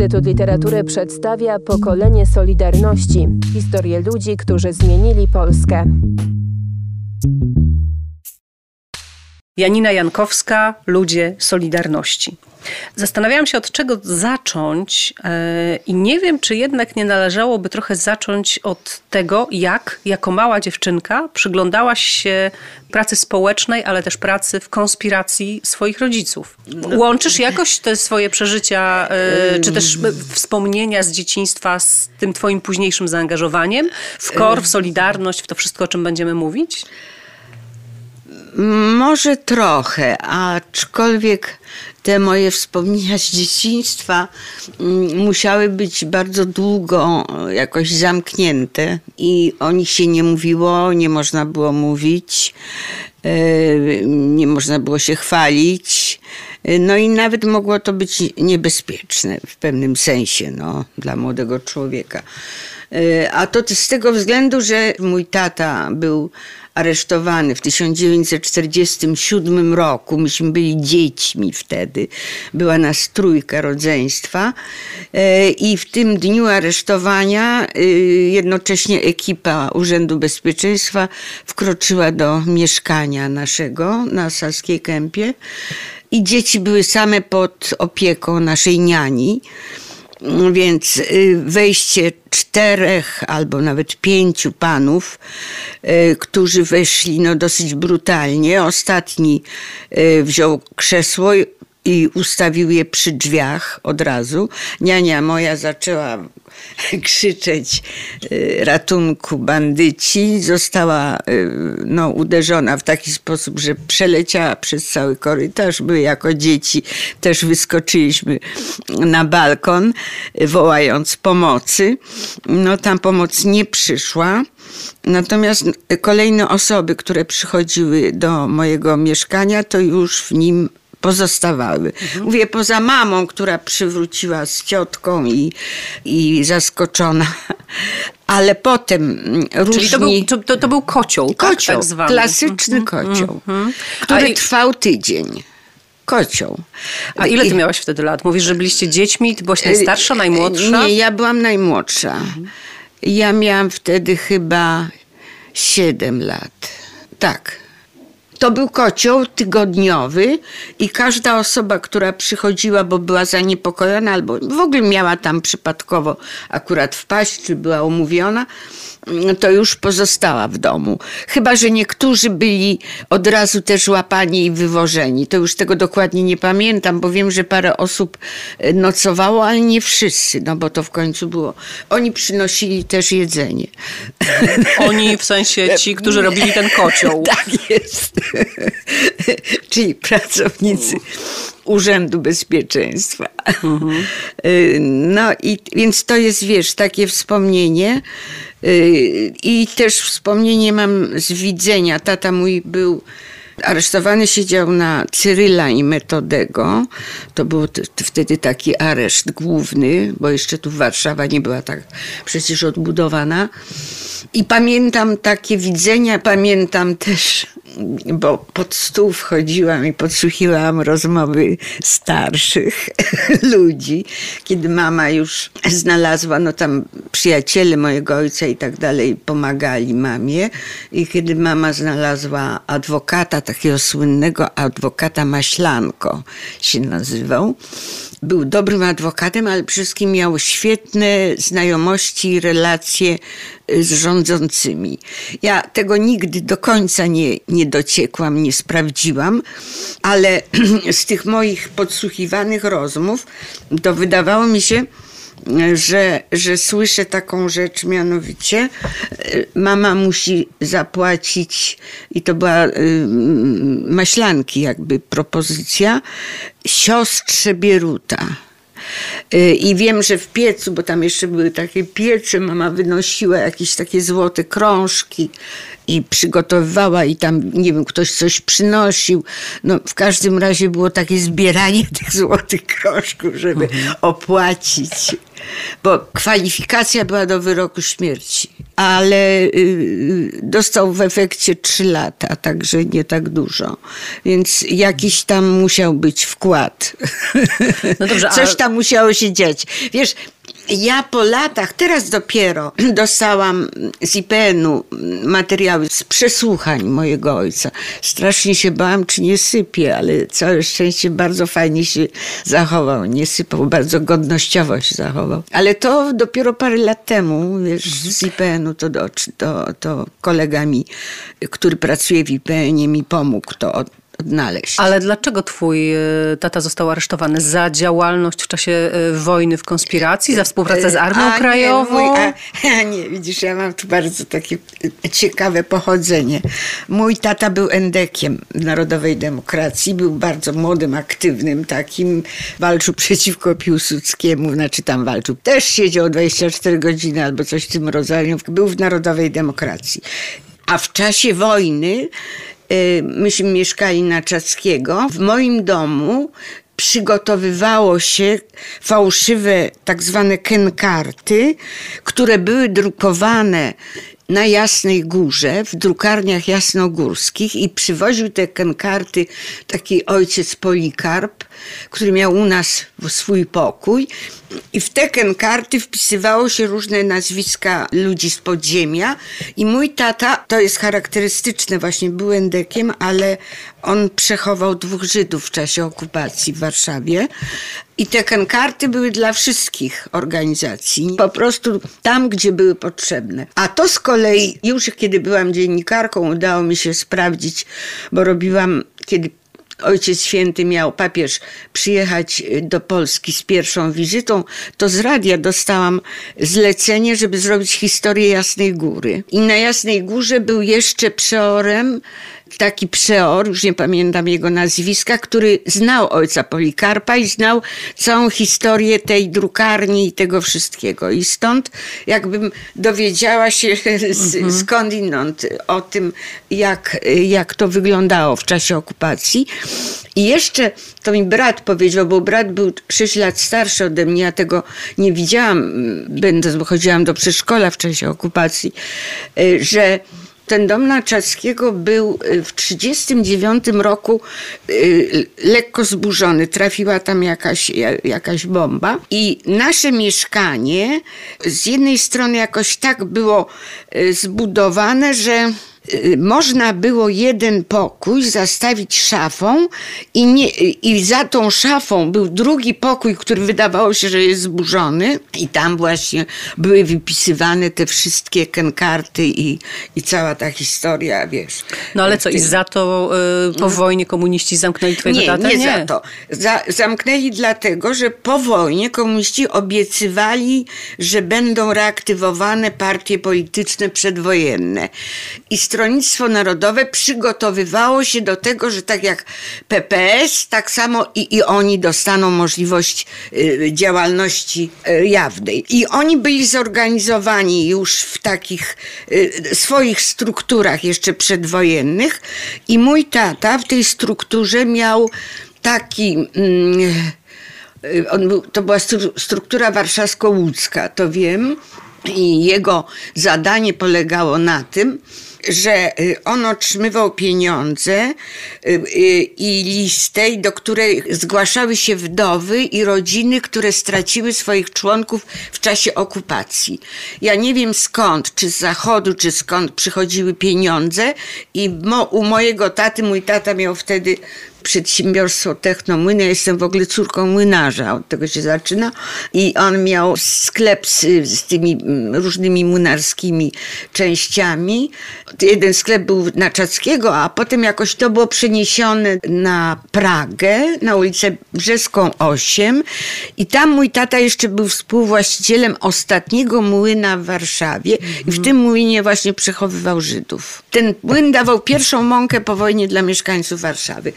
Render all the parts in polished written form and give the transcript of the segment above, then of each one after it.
Instytut Literatury przedstawia Pokolenie Solidarności. Historię ludzi, którzy zmienili Polskę. Janina Jankowska, Ludzie Solidarności. Zastanawiałam się, od czego zacząć i nie wiem, czy jednak nie należałoby trochę zacząć od tego, jak jako mała dziewczynka przyglądałaś się pracy społecznej, ale też pracy w konspiracji swoich rodziców. Łączysz jakoś te swoje przeżycia, czy też wspomnienia z dzieciństwa z tym twoim późniejszym zaangażowaniem w KOR, w Solidarność, w to wszystko, o czym będziemy mówić? Może trochę, aczkolwiek te moje wspomnienia z dzieciństwa musiały być bardzo długo jakoś zamknięte i o nich się nie mówiło, nie można było mówić, nie można było się chwalić. No i nawet mogło to być niebezpieczne w pewnym sensie dla młodego człowieka. A to z tego względu, że mój tata był aresztowany w 1947 roku. Myśmy byli dziećmi wtedy. Była nas trójka rodzeństwa. I w tym dniu aresztowania jednocześnie ekipa Urzędu Bezpieczeństwa wkroczyła do mieszkania naszego na Saskiej Kępie. I dzieci były same pod opieką naszej niani. Więc wejście 4 albo nawet 5 panów, którzy weszli dosyć brutalnie. Ostatni wziął krzesło i ustawił je przy drzwiach od razu. Niania moja zaczęła krzyczeć ratunku bandyci. Została uderzona w taki sposób, że przeleciała przez cały korytarz. My jako dzieci też wyskoczyliśmy na balkon, wołając pomocy. Tam pomoc nie przyszła. Natomiast kolejne osoby, które przychodziły do mojego mieszkania, to już w nim pozostawały. Mówię, poza mamą, która przywróciła z ciotką i zaskoczona. Ale potem różni... Czyli to był kocioł, tak zwany. Klasyczny kocioł, który trwał tydzień. Kocioł. A ile ty miałaś wtedy lat? Mówisz, że byliście dziećmi? Ty byłaś najstarsza, najmłodsza? Nie, ja byłam najmłodsza. Ja miałam wtedy chyba 7 lat. Tak. To był kocioł tygodniowy i każda osoba, która przychodziła, bo była zaniepokojona albo w ogóle miała tam przypadkowo akurat wpaść, czy była umówiona, to już pozostała w domu. Chyba że niektórzy byli od razu też łapani i wywożeni. To już tego dokładnie nie pamiętam, bo wiem, że parę osób nocowało, ale nie wszyscy, bo to w końcu było. Oni przynosili też jedzenie. Oni, w sensie ci, którzy robili ten kocioł. Tak jest. Czyli pracownicy Urzędu Bezpieczeństwa. Więc to jest, takie wspomnienie. I też wspomnienie mam z widzenia. Tata mój był aresztowany, siedział na Cyryla i Metodego. To był wtedy taki areszt główny, bo jeszcze tu Warszawa nie była tak przecież odbudowana. I pamiętam takie widzenia, pamiętam też, bo pod stół wchodziłam i podsłuchiwałam rozmowy starszych ludzi, kiedy mama już znalazła, tam przyjaciele mojego ojca i tak dalej pomagali mamie. I kiedy mama znalazła adwokata, takiego słynnego adwokata Maślanko się nazywał. Był dobrym adwokatem, ale przede wszystkim miał świetne znajomości i relacje z rządzącymi. Ja tego nigdy do końca nie dociekłam, nie sprawdziłam, ale z tych moich podsłuchiwanych rozmów to wydawało mi się, że słyszę taką rzecz, mianowicie mama musi zapłacić, i to była Maślanki jakby propozycja, siostrze Bieruta. I wiem, że w piecu, bo tam jeszcze były takie piecze, mama wynosiła jakieś takie złote krążki i przygotowywała, i tam, nie wiem, ktoś coś przynosił. W każdym razie było takie zbieranie tych złotych krążków, żeby opłacić bo kwalifikacja była do wyroku śmierci, ale dostał w efekcie 3 lata, także nie tak dużo, więc jakiś tam musiał być wkład. No dobrze, coś tam musiało się dziać. Wiesz, ja po latach, teraz dopiero dostałam z IPN-u materiały z przesłuchań mojego ojca. Strasznie się bałam, czy nie sypie, ale całe szczęście bardzo fajnie się zachował. Nie sypał, bardzo godnościowo się zachował. Ale to dopiero parę lat temu, wiesz, z IPN-u to kolega mi, który pracuje w IPN-ie, mi pomógł to odnaleźć. Ale dlaczego twój tata został aresztowany? Za działalność w czasie wojny w konspiracji? Za współpracę z Armią Krajową? Nie, widzisz, ja mam tu bardzo takie ciekawe pochodzenie. Mój tata był endekiem Narodowej Demokracji. Był bardzo młodym, aktywnym takim. Walczył przeciwko Piłsudskiemu. Znaczy tam walczył. Też siedział 24 godziny albo coś w tym rodzaju. Był w Narodowej Demokracji. A w czasie wojny myśmy mieszkali na Czackiego. W moim domu przygotowywało się fałszywe tak zwane kenkarty, które były drukowane na Jasnej Górze, w drukarniach jasnogórskich, i przywoził te kenkarty taki ojciec Polikarp, który miał u nas swój pokój, i w te kenkarty wpisywało się różne nazwiska ludzi z podziemia, i mój tata, to jest charakterystyczne, właśnie był endekiem, ale on przechował 2 Żydów w czasie okupacji w Warszawie. I te kenkarty były dla wszystkich organizacji, po prostu tam, gdzie były potrzebne. A to z kolei, już kiedy byłam dziennikarką, udało mi się sprawdzić, bo robiłam, kiedy Ojciec Święty miał, papież, przyjechać do Polski z pierwszą wizytą, to z radia dostałam zlecenie, żeby zrobić historię Jasnej Góry. I na Jasnej Górze był jeszcze przeorem, taki przeor, już nie pamiętam jego nazwiska, który znał ojca Polikarpa i znał całą historię tej drukarni i tego wszystkiego. I stąd jakbym dowiedziała się skądinąd o tym, jak to wyglądało w czasie okupacji. I jeszcze to mi brat powiedział, bo brat był 6 lat starszy ode mnie, ja tego nie widziałam, bo chodziłam do przedszkola w czasie okupacji, że ten dom na Czackiego był w 1939 roku lekko zburzony. Trafiła tam jakaś bomba. I nasze mieszkanie z jednej strony jakoś tak było zbudowane, że można było jeden pokój zastawić szafą i za tą szafą był drugi pokój, który wydawało się, że jest zburzony, i tam właśnie były wypisywane te wszystkie kenkarty i cała ta historia, wiesz. No ale co, i za to po wojnie komuniści zamknęli twojego tatę? Nie, za to. Zamknęli dlatego, że po wojnie komuniści obiecywali, że będą reaktywowane partie polityczne przedwojenne. I Stronnictwo Narodowe przygotowywało się do tego, że tak jak PPS, tak samo i oni dostaną możliwość działalności jawnej. I oni byli zorganizowani już w takich swoich strukturach jeszcze przedwojennych, i mój tata w tej strukturze miał taki... to była struktura warszawsko-łódzka, to wiem, i jego zadanie polegało na tym, że on otrzymywał pieniądze i listę, do której zgłaszały się wdowy i rodziny, które straciły swoich członków w czasie okupacji. Ja nie wiem skąd, czy z zachodu, czy skąd przychodziły pieniądze, i u mojego taty, mój tata miał wtedy przedsiębiorstwo Techno Młyn. Ja jestem w ogóle córką młynarza, od tego się zaczyna. I on miał sklep z tymi różnymi młynarskimi częściami. Jeden sklep był na Czackiego, a potem jakoś to było przeniesione na Pragę, na ulicę Brzeską 8. I tam mój tata jeszcze był współwłaścicielem ostatniego młyna w Warszawie. I w tym młynie właśnie przechowywał Żydów. Ten młyn dawał pierwszą mąkę po wojnie dla mieszkańców Warszawy.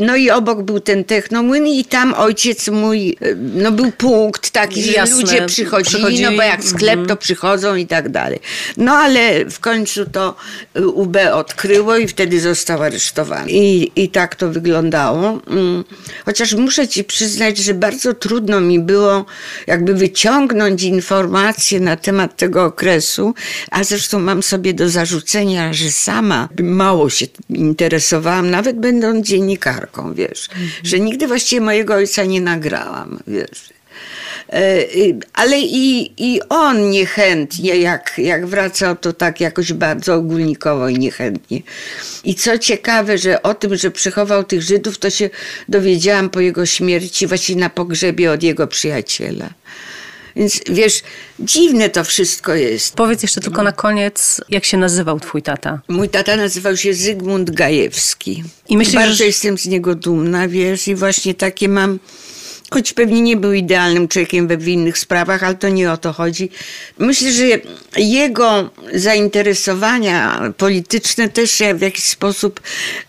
No i obok był ten Techno Młyn i tam ojciec mój, no był punkt taki, że jasne, ludzie przychodzili, no bo jak sklep to przychodzą i tak dalej. No ale w końcu to UB odkryło i wtedy został aresztowany. I tak to wyglądało. Chociaż muszę ci przyznać, że bardzo trudno mi było jakby wyciągnąć informacje na temat tego okresu, a zresztą mam sobie do zarzucenia, że sama mało się interesowałam, nawet będąc dziennikarką, wiesz, że nigdy właściwie mojego ojca nie nagrałam, wiesz. Ale i on niechętnie, jak wracał, to tak jakoś bardzo ogólnikowo i niechętnie. I co ciekawe, że o tym, że przechował tych Żydów, to się dowiedziałam po jego śmierci, właśnie na pogrzebie od jego przyjaciela. Więc wiesz, dziwne to wszystko jest. Powiedz jeszcze tylko na koniec, jak się nazywał twój tata? Mój tata nazywał się Zygmunt Gajewski. I myślę, bardzo że... jestem z niego dumna, wiesz, i właśnie takie mam... Choć pewnie nie był idealnym człowiekiem we w innych sprawach, ale to nie o to chodzi. Myślę, że jego zainteresowania polityczne też w jakiś sposób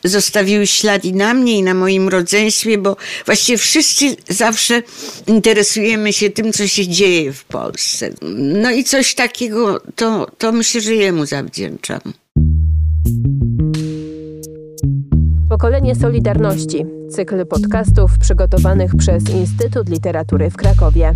zostawiły ślad i na mnie, i na moim rodzeństwie, bo właściwie wszyscy zawsze interesujemy się tym, co się dzieje w Polsce. No i coś takiego, to myślę, że jemu zawdzięczam. Pokolenie Solidarności. Cykl podcastów przygotowanych przez Instytut Literatury w Krakowie.